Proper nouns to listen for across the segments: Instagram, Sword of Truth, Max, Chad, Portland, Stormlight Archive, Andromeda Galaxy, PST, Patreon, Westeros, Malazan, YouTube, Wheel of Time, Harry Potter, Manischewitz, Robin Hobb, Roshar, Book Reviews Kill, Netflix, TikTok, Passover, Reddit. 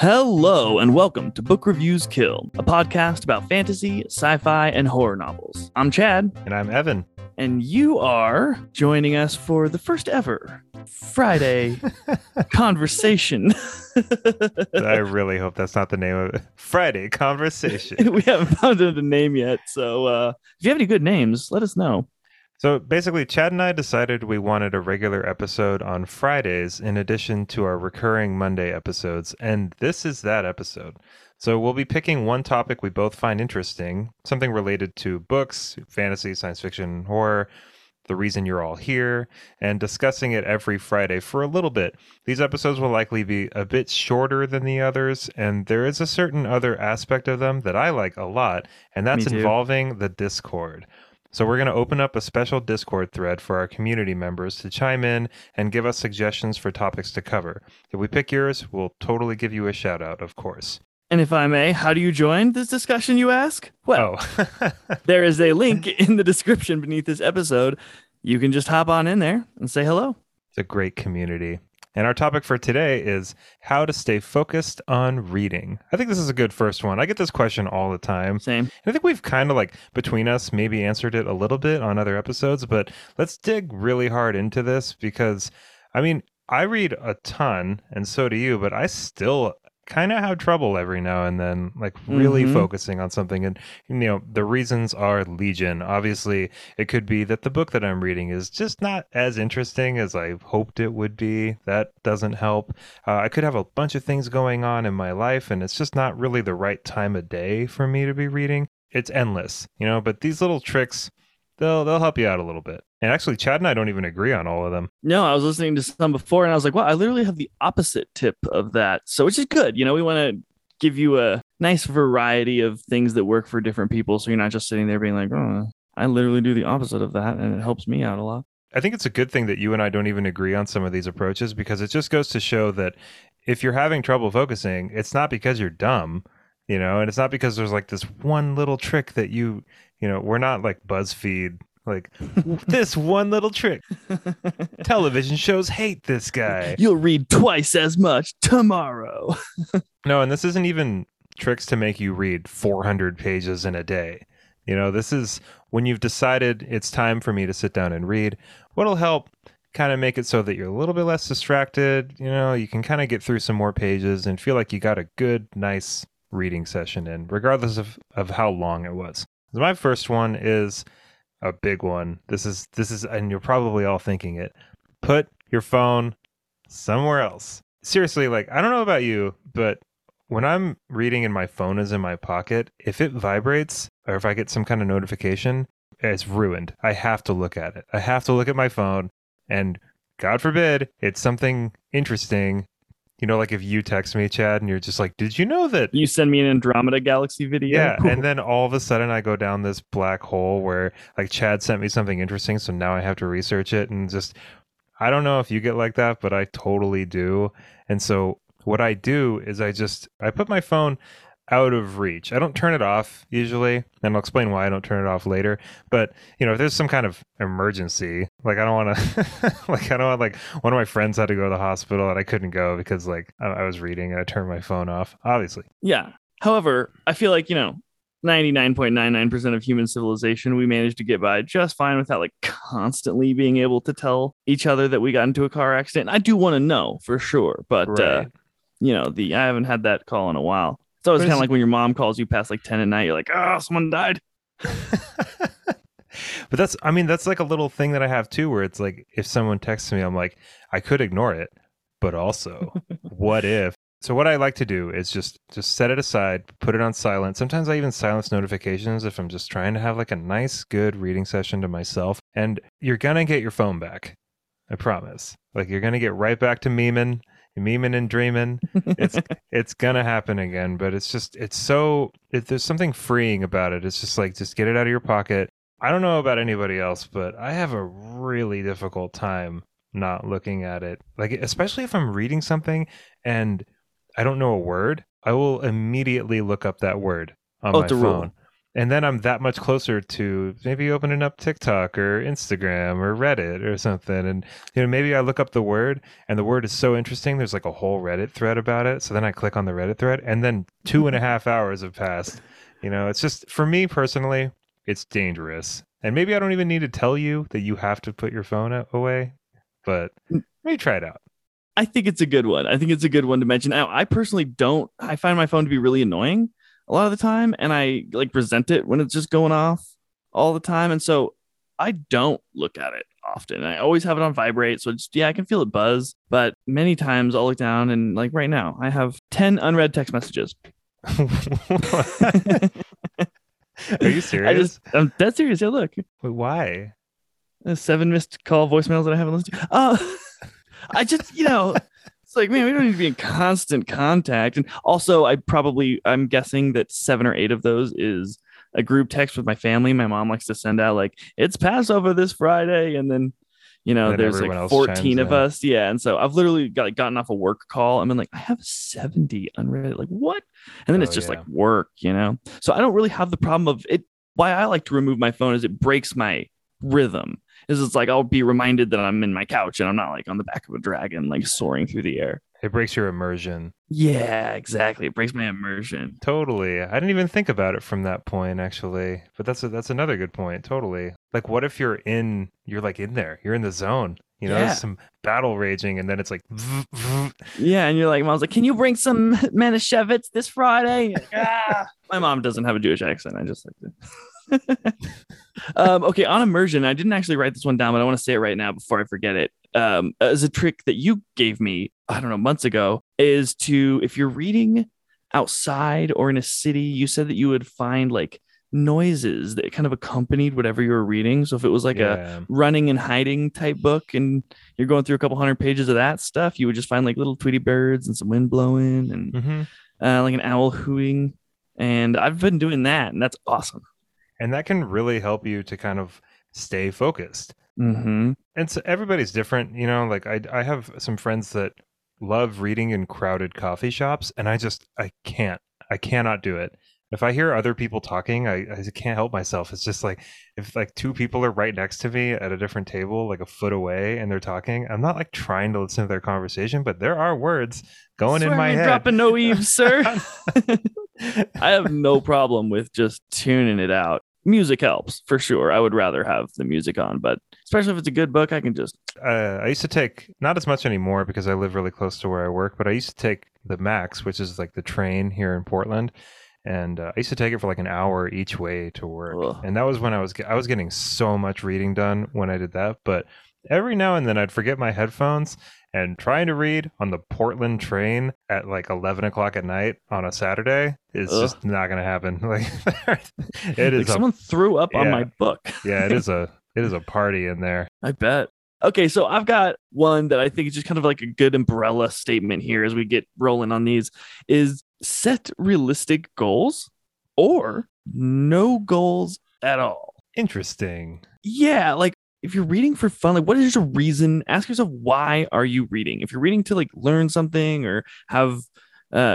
Hello and welcome to Book Reviews Kill, a podcast about fantasy, sci-fi, and horror novels. I'm Chad. And I'm Evan. And you are joining us for the first ever Friday conversation. I really hope that's not the name of it. Friday conversation. We haven't found a name yet, so if you have any good names, let us know. So basically, Chad and I decided we wanted a regular episode on Fridays in addition to our recurring Monday episodes, and this is that episode. So we'll be picking one topic we both find interesting, something related to books, fantasy, science fiction, horror, the reason you're all here, and discussing it every Friday for a little bit. These episodes will likely be a bit shorter than the others, and there is a certain other aspect of them that I like a lot, and that's involving the Discord. So we're going to open up a special Discord thread for our community members to chime in and give us suggestions for topics to cover. If we pick yours, we'll totally give you a shout out, of course. And if I may, how do you join this discussion, you ask? Well, there is a link in the description beneath this episode. You can just hop on in there and say hello. It's a great community. And our topic for today is how to stay focused on reading. I think this is a good first one. I get this question all the time. Same. And I think we've kind of between us maybe answered it a little bit on other episodes, but let's dig really hard into this because, I mean, I read a ton and so do you, but I still kind of have trouble every now and then, really focusing on something. And, the reasons are legion. Obviously, it could be that the book that I'm reading is just not as interesting as I hoped it would be. That doesn't help. I could have a bunch of things going on in my life, and it's just not really the right time of day for me to be reading. It's endless, but these little tricks, they'll help you out a little bit. And actually, Chad and I don't even agree on all of them. No, I was listening to some before and I was like, wow, I literally have the opposite tip of that. So which is good. We want to give you a nice variety of things that work for different people. So you're not just sitting there being like, oh, I literally do the opposite of that. And it helps me out a lot. I think it's a good thing that you and I don't even agree on some of these approaches, because it just goes to show that if you're having trouble focusing, it's not because you're dumb. And it's not because there's this one little trick that you we're not like BuzzFeed. This one little trick. Television shows hate this guy. You'll read twice as much tomorrow. No, and this isn't even tricks to make you read 400 pages in a day. This is when you've decided it's time for me to sit down and read. What'll help kind of make it so that you're a little bit less distracted. You can kind of get through some more pages and feel like you got a good, nice reading session in, regardless of how long it was. So my first one is a big one. This is, and you're probably all thinking it. Put your phone somewhere else. Seriously, I don't know about you, but when I'm reading and my phone is in my pocket, if it vibrates or if I get some kind of notification, it's ruined. I have to look at it. I have to look at my phone, and God forbid it's something interesting. If you text me, Chad, and you're just like, did you know that? You send me an Andromeda Galaxy video. Yeah, and then all of a sudden I go down this black hole where Chad sent me something interesting, so now I have to research it. And just, I don't know if you get like that, but I totally do. And so what I do is I put my phone out of reach. I don't turn it off usually, and I'll explain why I don't turn it off later. But if there's some kind of emergency, I don't want one of my friends had to go to the hospital and I couldn't go because I was reading and I turned my phone off, obviously. Yeah. However, I feel 99.99% of human civilization, we managed to get by just fine without constantly being able to tell each other that we got into a car accident. I do want to know for sure, but right. I haven't had that call in a while. It's always kind of when your mom calls you past 10 at night, you're like, oh, someone died. But that's a little thing that I have too, where it's if someone texts me, I'm I could ignore it, but also what if? So what I like to do is just set it aside, put it on silent. Sometimes I even silence notifications if I'm just trying to have a nice, good reading session to myself. And you're going to get your phone back. I promise. You're going to get right back to memeing and dreaming. It's gonna happen again, but there's something freeing about it. It's just get it out of your pocket. I don't know about anybody else, but I have a really difficult time not looking at it. Especially if I'm reading something and I don't know a word, I will immediately look up that word on my phone. And then I'm that much closer to maybe opening up TikTok or Instagram or Reddit or something. And, you know, maybe I look up the word and the word is so interesting. There's like a whole Reddit thread about it. So then I click on the Reddit thread and then 2.5 hours have passed. You know, it's just, for me personally, it's dangerous. And maybe I don't even need to tell you that you have to put your phone away, but maybe try it out. I think it's a good one. I think it's a good one to mention. I personally don't. I find my phone to be really annoying a lot of the time, and I like resent it when it's just going off all the time. And so I don't look at it often. I always have it on vibrate. So it's, yeah, I can feel it buzz, but many times I'll look down and like right now I have 10 unread text messages. Are you serious? I'm dead serious. Yeah, look. Wait, why? 7 missed call voicemails that I haven't listened to. I just, you know, it's like, man, we don't need to be in constant contact. And also, I'm guessing that 7 or 8 of those is a group text with my family. My mom likes to send out like, it's Passover this Friday. And then, you know, there's like 14 of us. Yeah. And so I've literally gotten off a work call. I mean, like, I have 70 unread. Like, what? And then it's just like work, you know? So I don't really have the problem of it. Why I like to remove my phone is it breaks my rhythm. It's like I'll be reminded that I'm in my couch and I'm not like on the back of a dragon, like soaring through the air. It breaks your immersion. Yeah, exactly. It breaks my immersion. Totally. I didn't even think about it from that point, actually. But that's another good point. Totally. Like, what if you're in there, you're in the zone, you know, there's some battle raging and then it's like, yeah. And you're like, mom's like, can you bring some Manischewitz this Friday? Like, ah. My mom doesn't have a Jewish accent. I just like to. Okay, on immersion, I didn't actually write this one down, but I want to say it right now before I forget it. As a trick that you gave me, I don't know, months ago, is to, if you're reading outside or in a city, you said that you would find like noises that kind of accompanied whatever you were reading. So if it was like a running and hiding type book and you're going through a couple hundred pages of that stuff, you would just find like little Tweety birds and some wind blowing and like an owl hooting. And I've been doing that, and that's awesome. And that can really help you to kind of stay focused. Mm-hmm. And so everybody's different, you know, like I have some friends that love reading in crowded coffee shops, and I cannot do it. If I hear other people talking, I can't help myself. It's just like, if like 2 people are right next to me at a different table, like a foot away, and they're talking, I'm not like trying to listen to their conversation, but there are words going in my head. Dropping no eaves, sir. I have no problem with just tuning it out. Music helps for sure. I would rather have the music on, but especially if it's a good book, I can just I used to take, not as much anymore because I live really close to where I work, but I used to take the Max, which is like the train here in Portland, and I used to take it for like an hour each way to work. Ugh. And that was when I was getting so much reading done when I did that, but every now and then I'd forget my headphones and trying to read on the Portland train at like 11 o'clock at night on a Saturday is just not going to happen. Like it is. Like someone threw up on my book. Yeah, it is a party in there. I bet. Okay, so I've got one that I think is just kind of like a good umbrella statement here as we get rolling on these is set realistic goals or no goals at all. Interesting. Yeah, like if you're reading for fun, like what is your reason? Ask yourself, why are you reading? If you're reading to like learn something or have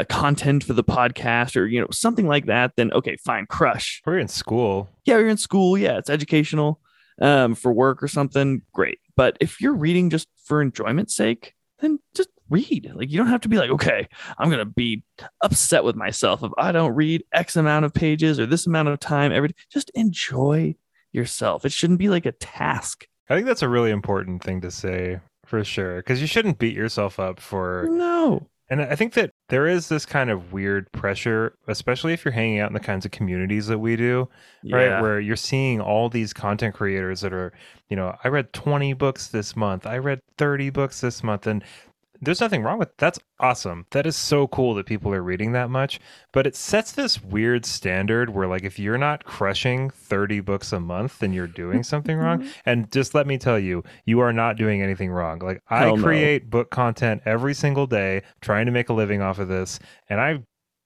content for the podcast or, you know, something like that, then okay, fine, crush. Or you're in school. Yeah, you're in school. Yeah, it's educational for work or something. Great. But if you're reading just for enjoyment's sake, then just read. Like you don't have to be like, okay, I'm going to be upset with myself if I don't read X amount of pages or this amount of time every day. Just enjoy yourself. It shouldn't be like a task. I think that's a really important thing to say for sure, because you shouldn't beat yourself up for no. And I think that there is this kind of weird pressure, especially if you're hanging out in the kinds of communities that we do, right? Where you're seeing all these content creators that are, you know, I read 20 books this month. I read 30 books this month. And there's nothing wrong with that's awesome. That is so cool that people are reading that much, but it sets this weird standard where like if you're not crushing 30 books a month, then you're doing something wrong. And just let me tell you, you are not doing anything wrong. Like I create book content every single day, trying to make a living off of this, and I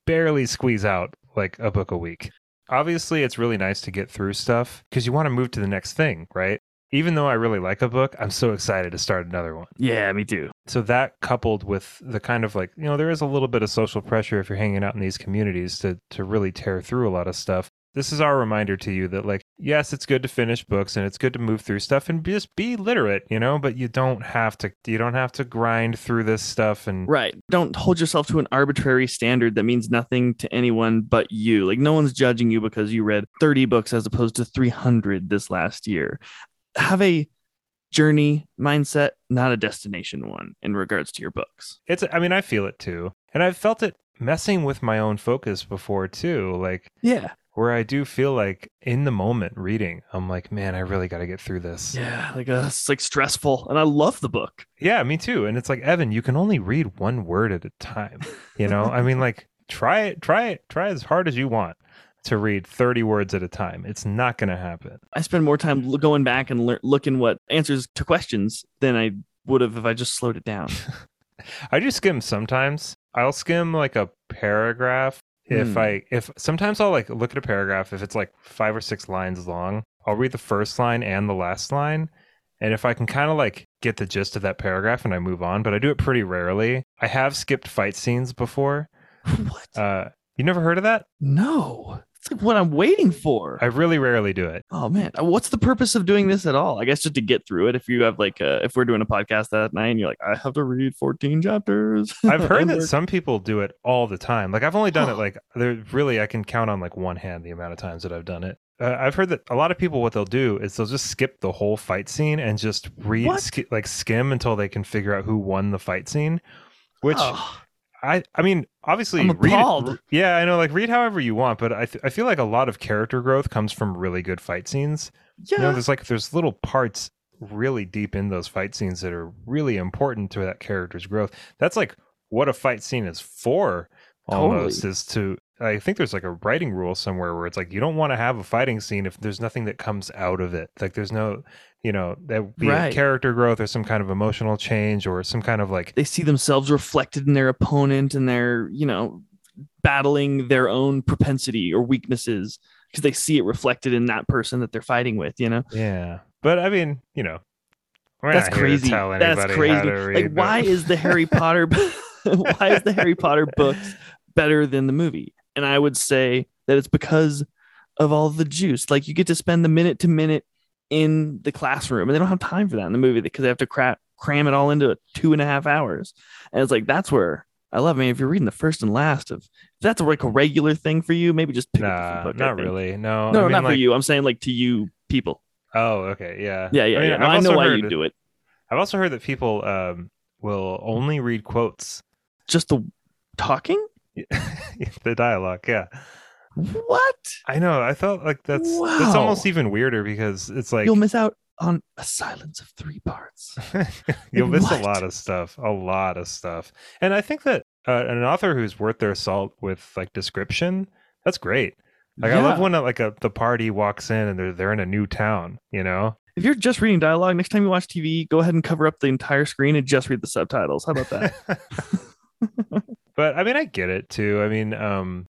barely squeeze out like a book a week. Obviously, it's really nice to get through stuff because you want to move to the next thing, right? Even though I really like a book, I'm so excited to start another one. Yeah, me too. So that coupled with the kind of like, you know, there is a little bit of social pressure if you're hanging out in these communities to really tear through a lot of stuff. This is our reminder to you that, like, yes, it's good to finish books and it's good to move through stuff and just be literate, you know, but you don't have to grind through this stuff. And right. Don't hold yourself to an arbitrary standard that means nothing to anyone but you. Like, no one's judging you because you read 30 books as opposed to 300 this last year. Have a journey mindset, not a destination one in regards to your books. I feel it too. And I've felt it messing with my own focus before too. Like, yeah. Where I do feel like in the moment reading, I'm like, man, I really got to get through this. Yeah, it's like stressful. And I love the book. Yeah, me too. And it's like, Evan, you can only read one word at a time. You know, I mean, like, try it. Try as hard as you want to read 30 words at a time. It's not going to happen. I spend more time going back and looking what answers to questions than I would have if I just slowed it down. I do skim sometimes. I'll skim like a paragraph. Sometimes I'll like look at a paragraph, if it's like 5 or 6 lines long, I'll read the first line and the last line. And if I can kind of like get the gist of that paragraph and I move on, but I do it pretty rarely. I have skipped fight scenes before. What? You never heard of that? No. It's like what I'm waiting for. I really rarely do it. Oh man. What's the purpose of doing this at all? I guess just to get through it. If you have like, if we're doing a podcast that night and you're like, I have to read 14 chapters. I've heard that some people do it all the time. Like I've only done it like I can count on like one hand the amount of times that I've done it. I've heard that a lot of people, what they'll do is they'll just skip the whole fight scene and just skim until they can figure out who won the fight scene, which... Oh. I mean, obviously, read. Yeah, I know. Like, read however you want, but I feel like a lot of character growth comes from really good fight scenes. Yeah, you know, there's little parts really deep in those fight scenes that are really important to that character's growth. That's like what a fight scene is for. Almost totally. I think there's like a writing rule somewhere where it's like you don't want to have a fighting scene if there's nothing that comes out of it. Like there's no, you know, that would be right. Character growth or some kind of emotional change or some kind of like they see themselves reflected in their opponent and they're, you know, battling their own propensity or weaknesses because they see it reflected in that person that they're fighting with, you know? Yeah. But I mean, you know, that's crazy. Like, why is the Harry Potter books better than the movie? And I would say that it's because of all the juice. Like you get to spend the minute to minute in the classroom, and they don't have time for that in the movie because they have to cram it all into 2.5 hours. And it's like, that's where I love it. I mean, if you're reading the first and last of, if that's like a regular thing for you, maybe just pick up the book. Not really. No. No, I mean, not like, for you. I'm saying like to you people. Oh, okay. Yeah. Yeah. I mean, yeah. No, I know why you do it. I've also heard that people will only read quotes. Just the talking? The dialogue, yeah. What? I know. I felt like that's almost even weirder because it's like you'll miss out on a silence of 3 parts. You'll miss a lot of stuff. And I think that an author who's worth their salt with like description, that's great. Like yeah. I love when the party walks in and they're in a new town, you know? If you're just reading dialogue, next time you watch TV, go ahead and cover up the entire screen and just read the subtitles. How about that? But I mean, I get it too. I mean,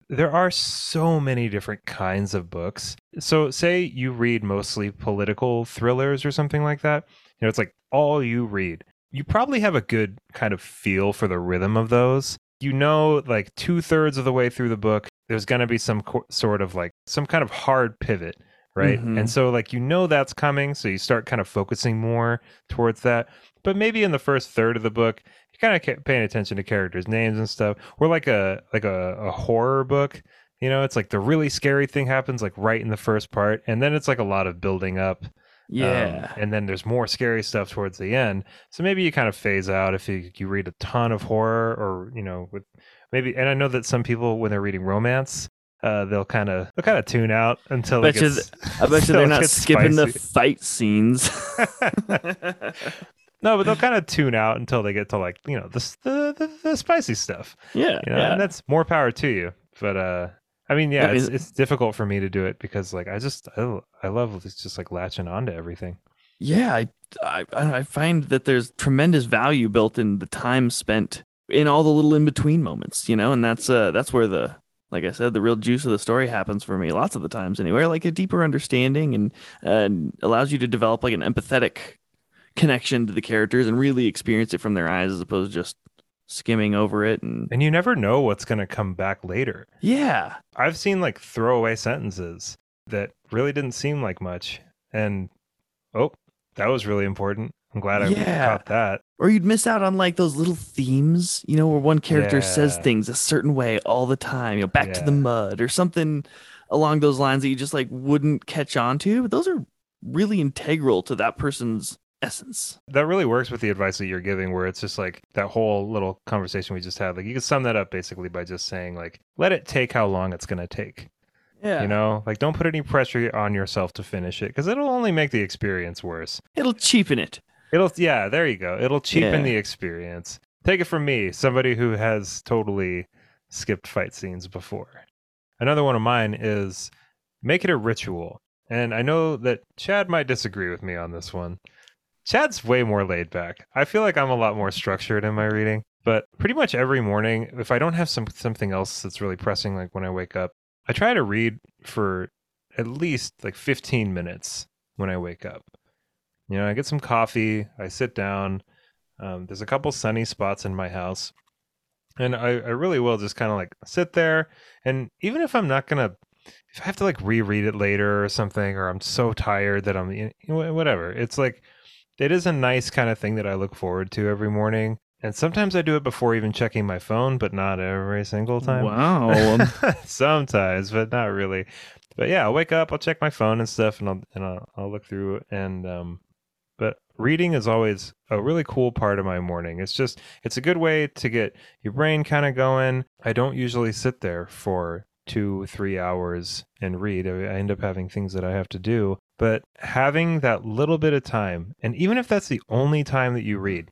there are so many different kinds of books. So say you read mostly political thrillers or something like that. You know, it's like all you read. You probably have a good kind of feel for the rhythm of those. You know, like 2/3 of the way through the book, there's going to be some sort of like some kind of hard pivot. Right. Mm-hmm. And so like, you know, that's coming. So you start kind of focusing more towards that. But maybe in the first third of the book, you're kind of paying attention to characters' names and stuff. Or like a horror book. You know, it's like the really scary thing happens like right in the first part. And then it's like a lot of building up. Yeah. And then there's more scary stuff towards the end. So maybe you kind of phase out if you read a ton of horror or, you know, with maybe. And I know that some people when they're reading romance. They'll kind of tune out until I bet you they're not skipping spicy. The fight scenes. No, but they'll kind of tune out until they get to like, you know, the spicy stuff. Yeah, you know? Yeah. And that's more power to you. But I mean, yeah, it's difficult for me to do it because like I love just like latching onto everything. Yeah, I find that there's tremendous value built in the time spent in all the little in between moments, you know, and that's where the. Like I said, the real juice of the story happens for me lots of the times anywhere, like a deeper understanding and allows you to develop like an empathetic connection to the characters and really experience it from their eyes as opposed to just skimming over it. And you never know what's going to come back later. Yeah. I've seen like throwaway sentences that really didn't seem like much. And, oh, that was really important. I'm glad I caught that. Or you'd miss out on like those little themes, you know, where one character says things a certain way all the time, you know, back to the mud or something along those lines that you just like wouldn't catch on to. But those are really integral to that person's essence. That really works with the advice that you're giving, where it's just like that whole little conversation we just had. Like you could sum that up basically by just saying like, let it take how long it's going to take. Yeah. You know, like don't put any pressure on yourself to finish it because it'll only make the experience worse. It'll cheapen it. There you go. It'll cheapen the experience. Take it from me, somebody who has totally skipped fight scenes before. Another one of mine is make it a ritual. And I know that Chad might disagree with me on this one. Chad's way more laid back. I feel like I'm a lot more structured in my reading, but pretty much every morning, if I don't have something else that's really pressing, like when I wake up, I try to read for at least like 15 minutes when I wake up. You know, I get some coffee, I sit down, there's a couple sunny spots in my house, and I really will just kind of like sit there, and even if I'm not going to, if I have to like reread it later or something, or I'm so tired that I'm, you know, whatever, it's like, it is a nice kind of thing that I look forward to every morning, and sometimes I do it before even checking my phone, but not every single time. Wow. Sometimes, but not really. But yeah, I'll wake up, I'll check my phone and stuff, and I'll look through it, and but reading is always a really cool part of my morning. It's just, it's a good way to get your brain kind of going. I don't usually sit there for 2-3 hours and read. I end up having things that I have to do. But having that little bit of time, and even if that's the only time that you read,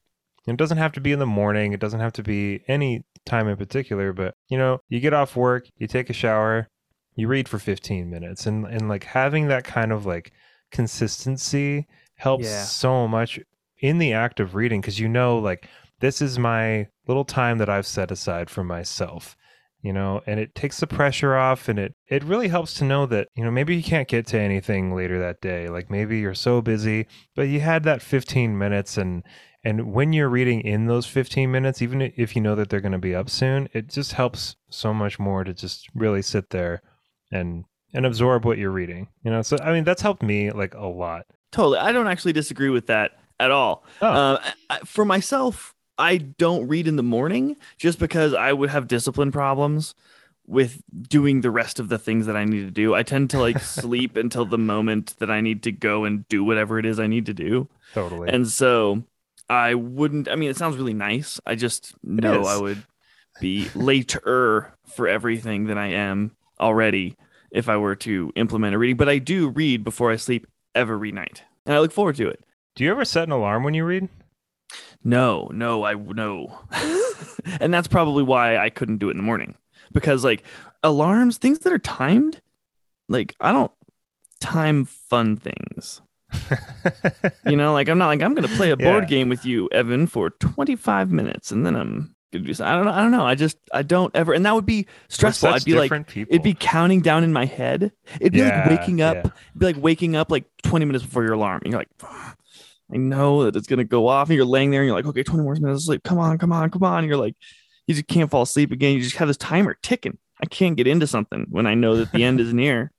it doesn't have to be in the morning. It doesn't have to be any time in particular. But, you know, you get off work, you take a shower, you read for 15 minutes. And like having that kind of like consistency helps so much in the act of reading, because you know, like, this is my little time that I've set aside for myself, you know, and it takes the pressure off, and it really helps to know that, you know, maybe you can't get to anything later that day, like maybe you're so busy, but you had that 15 minutes, and when you're reading in those 15 minutes, even if you know that they're going to be up soon, it just helps so much more to just really sit there and absorb what you're reading, you know. So I mean, that's helped me like a lot. Totally. I don't actually disagree with that at all. Oh. For myself, I don't read in the morning just because I would have discipline problems with doing the rest of the things that I need to do. I tend to like sleep until the moment that I need to go and do whatever it is I need to do. Totally. And so I wouldn't, I mean, it sounds really nice. I just know I would be later for everything than I am already if I were to implement a reading. But I do read before I sleep every night, and I look forward to it. Do you ever set an alarm when you read? No. And that's probably why I couldn't do it in the morning, because like alarms, things that are timed, like I don't time fun things. You know, like I'm not like I'm gonna play a board game with you, Evan, for 25 minutes, and then I'm gonna do something. I don't know. I don't ever, and that would be stressful. I'd be like, it'd be counting down in my head. It'd be like waking up. It'd be like waking up like 20 minutes before your alarm, and you're like, I know that it's gonna go off, and you're laying there and you're like, okay, 20 more minutes of sleep. Come on. And you're like, you just can't fall asleep again. You just have this timer ticking. I can't get into something when I know that the end is near.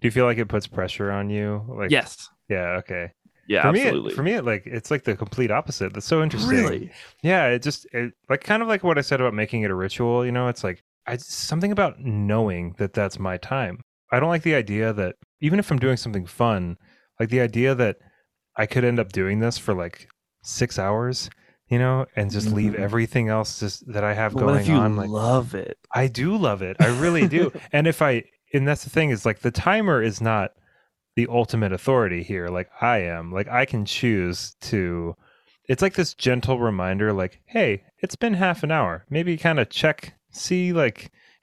Do you feel like it puts pressure on you? Like, yes. Yeah. Okay. Yeah. For absolutely. For me, it like it's like the complete opposite. That's so interesting. Really? Yeah. It just like kind of like what I said about making it a ritual. You know, it's like something about knowing that that's my time. I don't like the idea that even if I'm doing something fun, like the idea that I could end up doing this for like 6 hours, you know, and just leave everything else just that I have going on. Like, love it. I do love it. I really do. And that's the thing, is like the timer is not the ultimate authority here. Like I am, like I can choose to, it's like this gentle reminder, like, hey, it's been half an hour. Maybe kind of check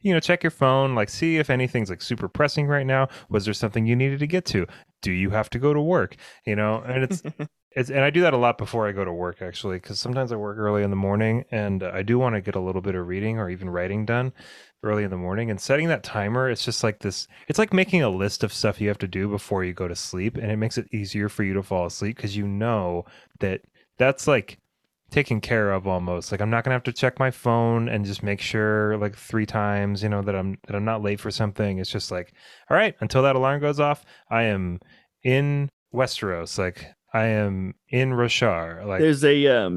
your phone, like see if anything's like super pressing right now. Was there something you needed to get to? Do you have to go to work? You know, and and I do that a lot before I go to work, actually, because sometimes I work early in the morning, and I do want to get a little bit of reading or even writing done early in the morning. And setting that timer, it's just like this, it's like making a list of stuff you have to do before you go to sleep, and it makes it easier for you to fall asleep because you know that that's like taken care of almost. Like I'm not gonna have to check my phone and just make sure like 3 times, you know, that I'm not late for something. It's just like, all right, until that alarm goes off, I am in Westeros. Like I am in Roshar. Like there's a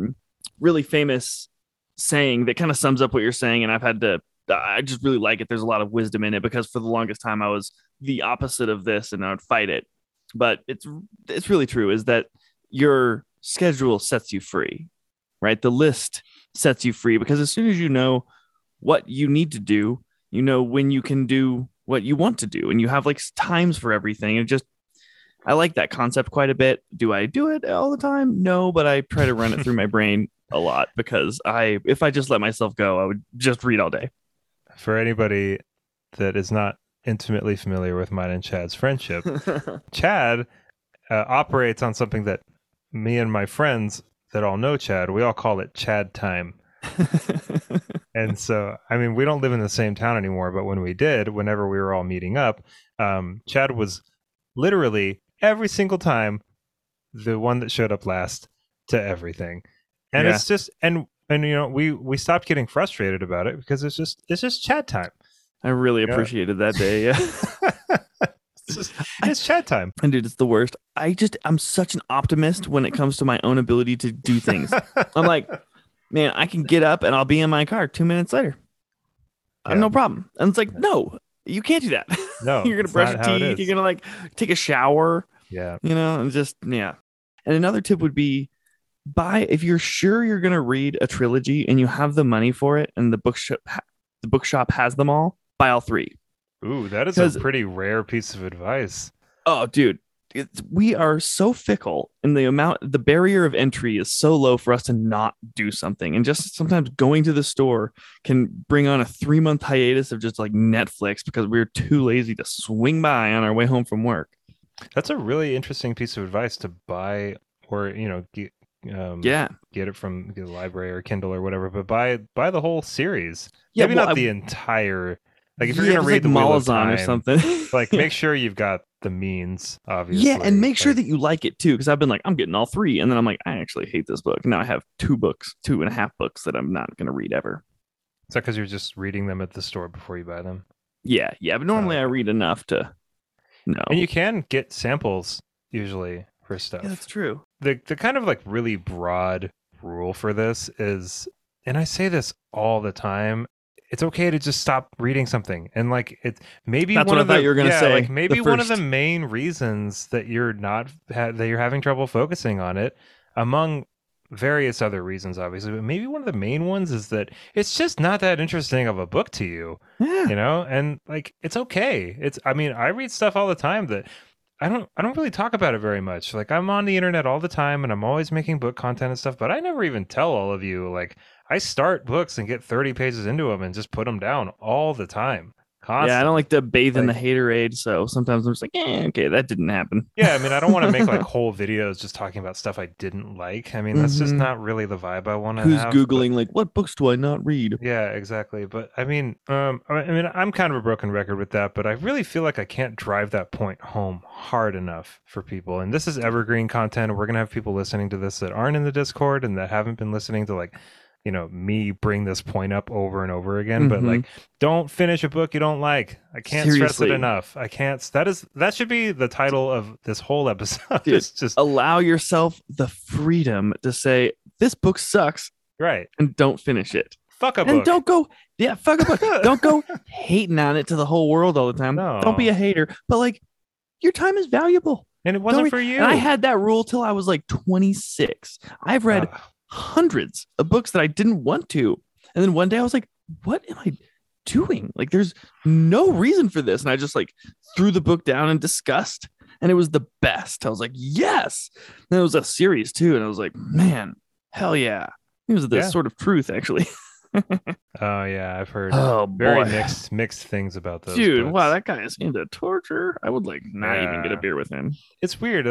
really famous saying that kind of sums up what you're saying, and I just really like it. There's a lot of wisdom in it, because for the longest time I was the opposite of this and I would fight it. But it's really true, is that your schedule sets you free, right? The list sets you free, because as soon as you know what you need to do, you know when you can do what you want to do, and you have like times for everything. And just, I like that concept quite a bit. Do I do it all the time? No, but I try to run it through my brain a lot, because if I just let myself go, I would just read all day. For anybody that is not intimately familiar with mine and Chad's friendship, Chad operates on something that me and my friends that all know Chad, we all call it Chad time. And so, I mean, we don't live in the same town anymore, but when we did, whenever we were all meeting up, Chad was literally every single time the one that showed up last to everything. And yeah. It's just, and you know, we stopped getting frustrated about it, because it's just Chad time. I really appreciated that day. Yeah. It's Chad time. And dude, it's the worst. I'm such an optimist when it comes to my own ability to do things. I'm like, man, I can get up and I'll be in my car 2 minutes later. Yeah. No problem. And it's like, no, you can't do that. No, you're going to brush your teeth. You're going to like take a shower. Yeah. You know, and just, yeah. And another tip would be if you're sure you're going to read a trilogy and you have the money for it, and the bookshop has them all, buy all 3. Ooh, that is a pretty rare piece of advice. Oh, dude, we are so fickle, and the barrier of entry is so low for us to not do something. And just sometimes going to the store can bring on a 3-month hiatus of just like Netflix, because we're too lazy to swing by on our way home from work. That's a really interesting piece of advice, to buy, or, you know, get it from the library or Kindle or whatever, but buy the whole series. Yeah, maybe the entire. Like if you're going to read the Malazan Wheel of Time, or something, like make sure you've got the means, obviously. Yeah, and make sure that you like it too, because I've been like, I'm getting all 3, and then I'm like, I actually hate this book. Now I have 2.5 books that I'm not going to read ever. Is that because you're just reading them at the store before you buy them? Yeah, but normally I read enough to know. And you can get samples usually for stuff. Yeah, that's true. The kind of like really broad rule for this is, and I say this all the time, it's okay to just stop reading something. And like it, maybe that's one of the, you're going to say, like maybe one of the main reasons that you're having trouble focusing on it, among various other reasons, obviously, but maybe one of the main ones is that it's just not that interesting of a book to you, yeah. You know? And like, it's okay. I mean, I read stuff all the time that I don't really talk about it very much. Like I'm on the internet all the time and I'm always making book content and stuff, but I never even tell all of you, like, I start books and get 30 pages into them and just put them down all the time. Constantly. Yeah, I don't like to bathe in the haterade, so sometimes I'm just like, okay, that didn't happen. Yeah, I mean, I don't want to make like whole videos just talking about stuff I didn't like. I mean, that's just not really the vibe I want to have. Who's Googling, like, what books do I not read? Yeah, exactly. But I mean, I'm kind of a broken record with that, but I really feel like I can't drive that point home hard enough for people. And this is evergreen content. We're going to have people listening to this that aren't in the Discord and that haven't been listening to like, you know, me bring this point up over and over again, but like, don't finish a book you don't like. I can't stress it enough. I can't. That should be the title of this whole episode. Dude, it's just allow yourself the freedom to say this book sucks, right? And don't finish it. Fuck a book. And don't go. Yeah, fuck a book. Don't go hating on it to the whole world all the time. No. Don't be a hater. But like, your time is valuable, and it wasn't for you. And I had that rule till I was like 26. I've read hundreds of books that I didn't want to, and then one day I was like, what am I doing? Like, there's no reason for this. And I just like threw the book down in disgust, and it was the best. I was like, yes. And it was a series too, and I was like, man, hell yeah. It was the Sword of Truth, actually. Oh yeah, I've heard mixed things about those. Dude, books. Wow, that guy is into torture. I would like not even get a beer with him. It's weird.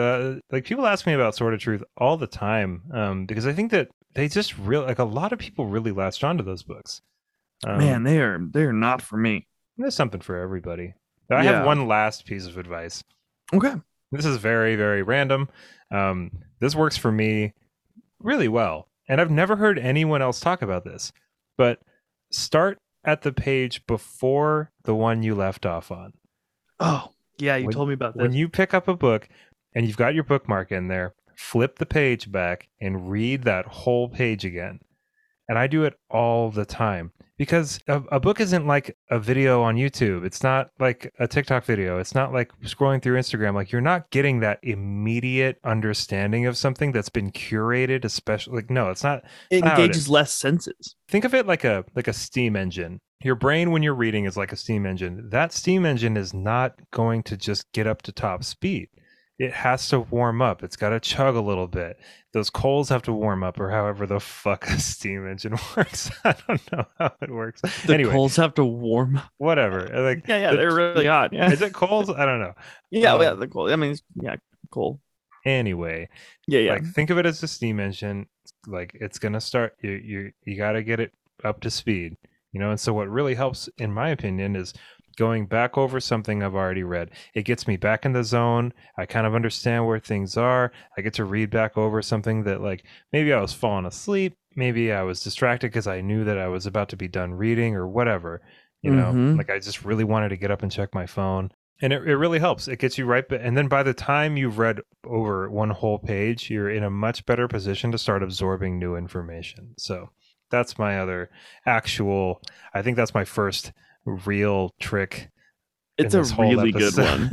Like people ask me about Sword of Truth all the time, because I think that they just really like a lot of people really latched onto those books. Man, they are not for me. There's something for everybody. I have one last piece of advice. Okay, this is very, very random. This works for me really well. and I've never heard anyone else talk about this, but start at the page before the one you left off on. Oh, yeah, you told me about this. When you pick up a book and you've got your bookmark in there, flip the page back and read that whole page again. And I do it all the time because a book isn't like a video on YouTube. It's not like a TikTok video. It's not like scrolling through Instagram. Like, you're not getting that immediate understanding of something that's been curated, especially like, no, it's not. It engages less senses. Think of it like a steam engine. Your brain, when you're reading, is like a steam engine. That steam engine is not going to just get up to top speed. It has to warm up. It's got to chug a little bit. Those coals have to warm up, or however the fuck a steam engine works. I don't know how it works. Anyway, coals have to warm up. Whatever. Like, yeah, they're really hot. Yeah. Is it coals? I don't know. Yeah, yeah, the coal. I mean, yeah, coal. Anyway, yeah. Like, think of it as a steam engine. Like, it's gonna start. You got to get it up to speed. You know. And so, what really helps, in my opinion, is going back over something I've already read. It gets me back in the zone. I kind of understand where things are. I get to read back over something that, like, maybe I was falling asleep. Maybe I was distracted because I knew that I was about to be done reading or whatever. You know, like, I just really wanted to get up and check my phone. And it really helps. It gets you right. And then by the time you've read over one whole page, you're in a much better position to start absorbing new information. So that's my other actual, I think that's my first real trick. It's a really good one.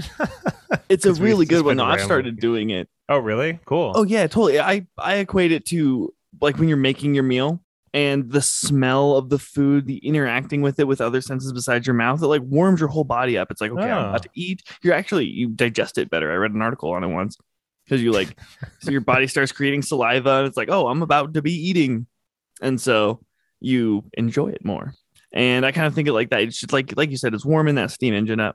It's a really good one. No, I've started doing it. Oh, really? Cool. Oh, yeah, totally. I equate it to, like, when you're making your meal and the smell of the food, the interacting with it with other senses besides your mouth, it like warms your whole body up. It's like, okay, I'm about to eat. You digest it better. I read an article on it once because you like, so your body starts creating saliva and it's like, oh, I'm about to be eating. And so you enjoy it more. And I kind of think it like that. It's just like you said, it's warming that steam engine up.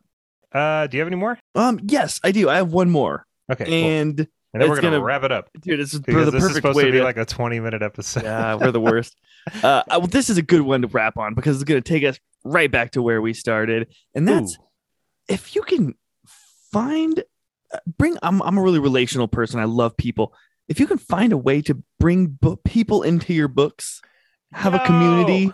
Do you have any more? Yes, I do. I have one more. Okay, cool. And then we're gonna wrap it up, dude. This is the perfect supposed to be like a 20-minute episode. Yeah, we're the worst. Well, this is a good one to wrap on because it's gonna take us right back to where we started, and that's if you can find I'm a really relational person. I love people. If you can find a way to bring people into your books, have a community.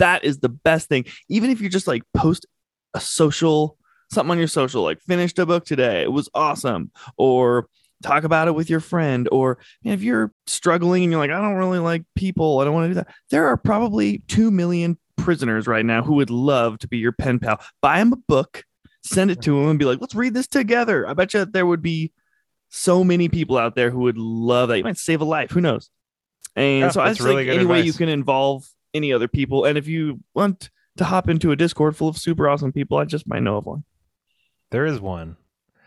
That is the best thing. Even if you just like post a social, something on your social, like finished a book today. It was awesome. Or talk about it with your friend. Or, you know, if you're struggling and you're like, I don't really like people. I don't want to do that. There are probably 2 million prisoners right now who would love to be your pen pal. Buy them a book, send it to them and be like, let's read this together. I bet you there would be so many people out there who would love that. You might save a life. Who knows? And so I think really any way you can involve any other people, and if you want to hop into a Discord full of super awesome people, I just might know of one. There is one.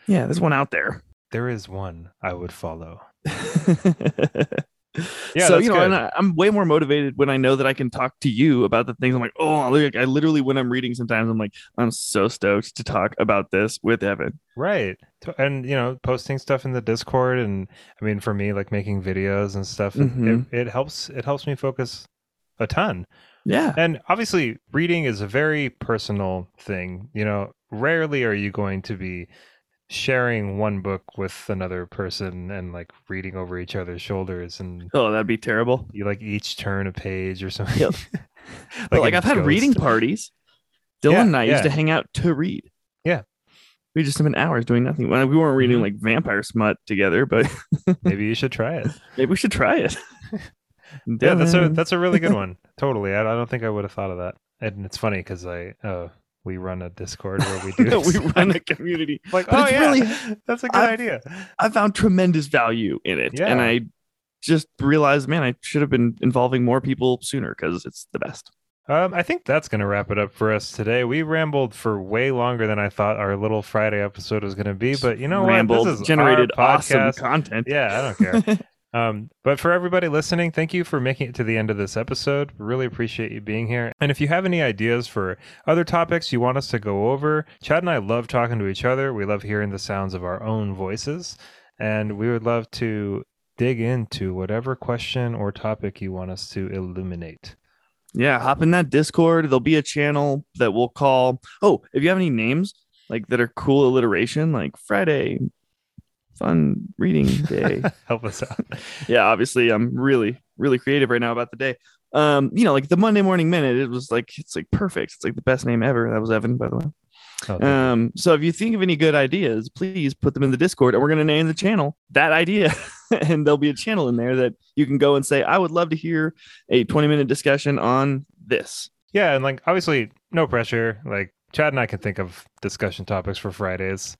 Yeah, there's one out there. There is one I would follow. Yeah, so you know, good. And I'm way more motivated when I know that I can talk to you about the things. I'm like, oh, like, I literally, when I'm reading, sometimes I'm like, I'm so stoked to talk about this with Evan. Right, and you know, posting stuff in the Discord, and I mean, for me, like making videos and stuff, it helps me focus a ton. Yeah. And obviously reading is a very personal thing. You know, rarely are you going to be sharing one book with another person and like reading over each other's shoulders, and oh, that'd be terrible. You like each turn a page or something. Yep. like I've had reading parties. Dylan and I used to hang out to read. Yeah. We just spent hours doing nothing. Well, we weren't reading like Vampire Smut together, but maybe you should try it. Maybe we should try it. Yeah, that's a really good one. Totally. I don't think I would have thought of that. And it's funny because we run a Discord where we do we run a community. Like, but really, that's a good idea. I found tremendous value in it. Yeah. And I just realized, man, I should have been involving more people sooner because it's the best. I think that's going to wrap it up for us today. We rambled for way longer than I thought our little Friday episode was going to be, but you know what? This is generated awesome content. Yeah, I don't care. But for everybody listening, thank you for making it to the end of this episode. Really appreciate you being here. And if you have any ideas for other topics you want us to go over, Chad and I love talking to each other. We love hearing the sounds of our own voices. And we would love to dig into whatever question or topic you want us to illuminate. Yeah, hop in that Discord. There'll be a channel that we'll call. Oh, if you have any names like that are cool alliteration, like Friday, fun reading day. Help us out. Yeah, obviously I'm really, really creative right now about the day. You know, like the Monday Morning Minute, it was like, it's like perfect. It's like the best name ever. That was Evan, by the way. Oh, so if you think of any good ideas, please put them in the Discord, and we're going to name the channel that idea. And there'll be a channel in there that you can go and say, I would love to hear a 20-minute discussion on this. Yeah. And like, obviously no pressure. Like Chad and I can think of discussion topics for Fridays.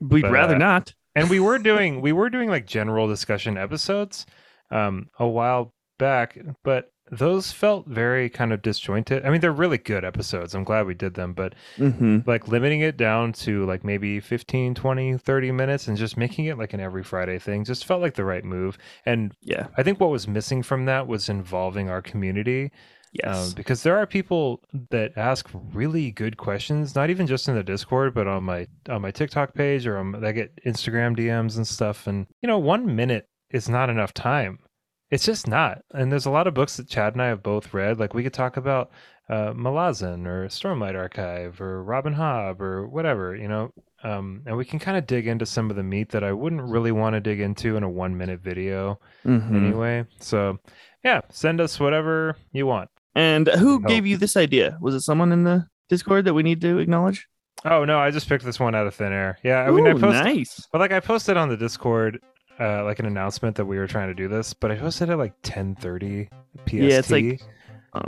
We'd rather not. And we were doing like general discussion episodes a while back, but those felt very kind of disjointed. I mean, they're really good episodes. I'm glad we did them, but like limiting it down to like maybe 15, 20, 30 minutes and just making it like an every Friday thing just felt like the right move. And yeah, I think what was missing from that was involving our community. Yes, because there are people that ask really good questions, not even just in the Discord, but on my TikTok page, or I get Instagram DMs and stuff. And, you know, 1 minute is not enough time. It's just not. And there's a lot of books that Chad and I have both read. Like we could talk about Malazan or Stormlight Archive or Robin Hobb or whatever, you know, and we can kind of dig into some of the meat that I wouldn't really want to dig into in a 1 minute video anyway. So yeah, send us whatever you want. And who gave you this idea? Was it someone in the Discord that we need to acknowledge? Oh, no, I just picked this one out of thin air. Yeah, I mean, nice. But like I posted on the Discord, like an announcement that we were trying to do this, but I posted at like 10:30 PST. Yeah,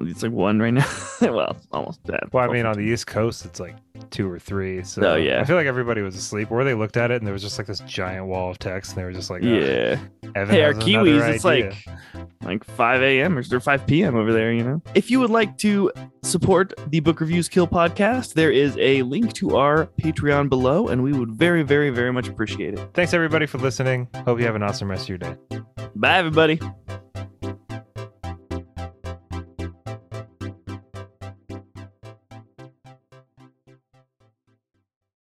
it's like 1 right now. Well, almost dead. Well, I mean, on the East Coast, it's like 2 or 3. So yeah, I feel like everybody was asleep, or they looked at it and there was just like this giant wall of text, and they were just like, yeah. Evan, hey, our Kiwis, it's like 5 a.m. or 5 p.m. over there, you know? If you would like to support the Book Reviews Kill podcast, there is a link to our Patreon below, and we would very, very, very much appreciate it. Thanks, everybody, for listening. Hope you have an awesome rest of your day. Bye, everybody.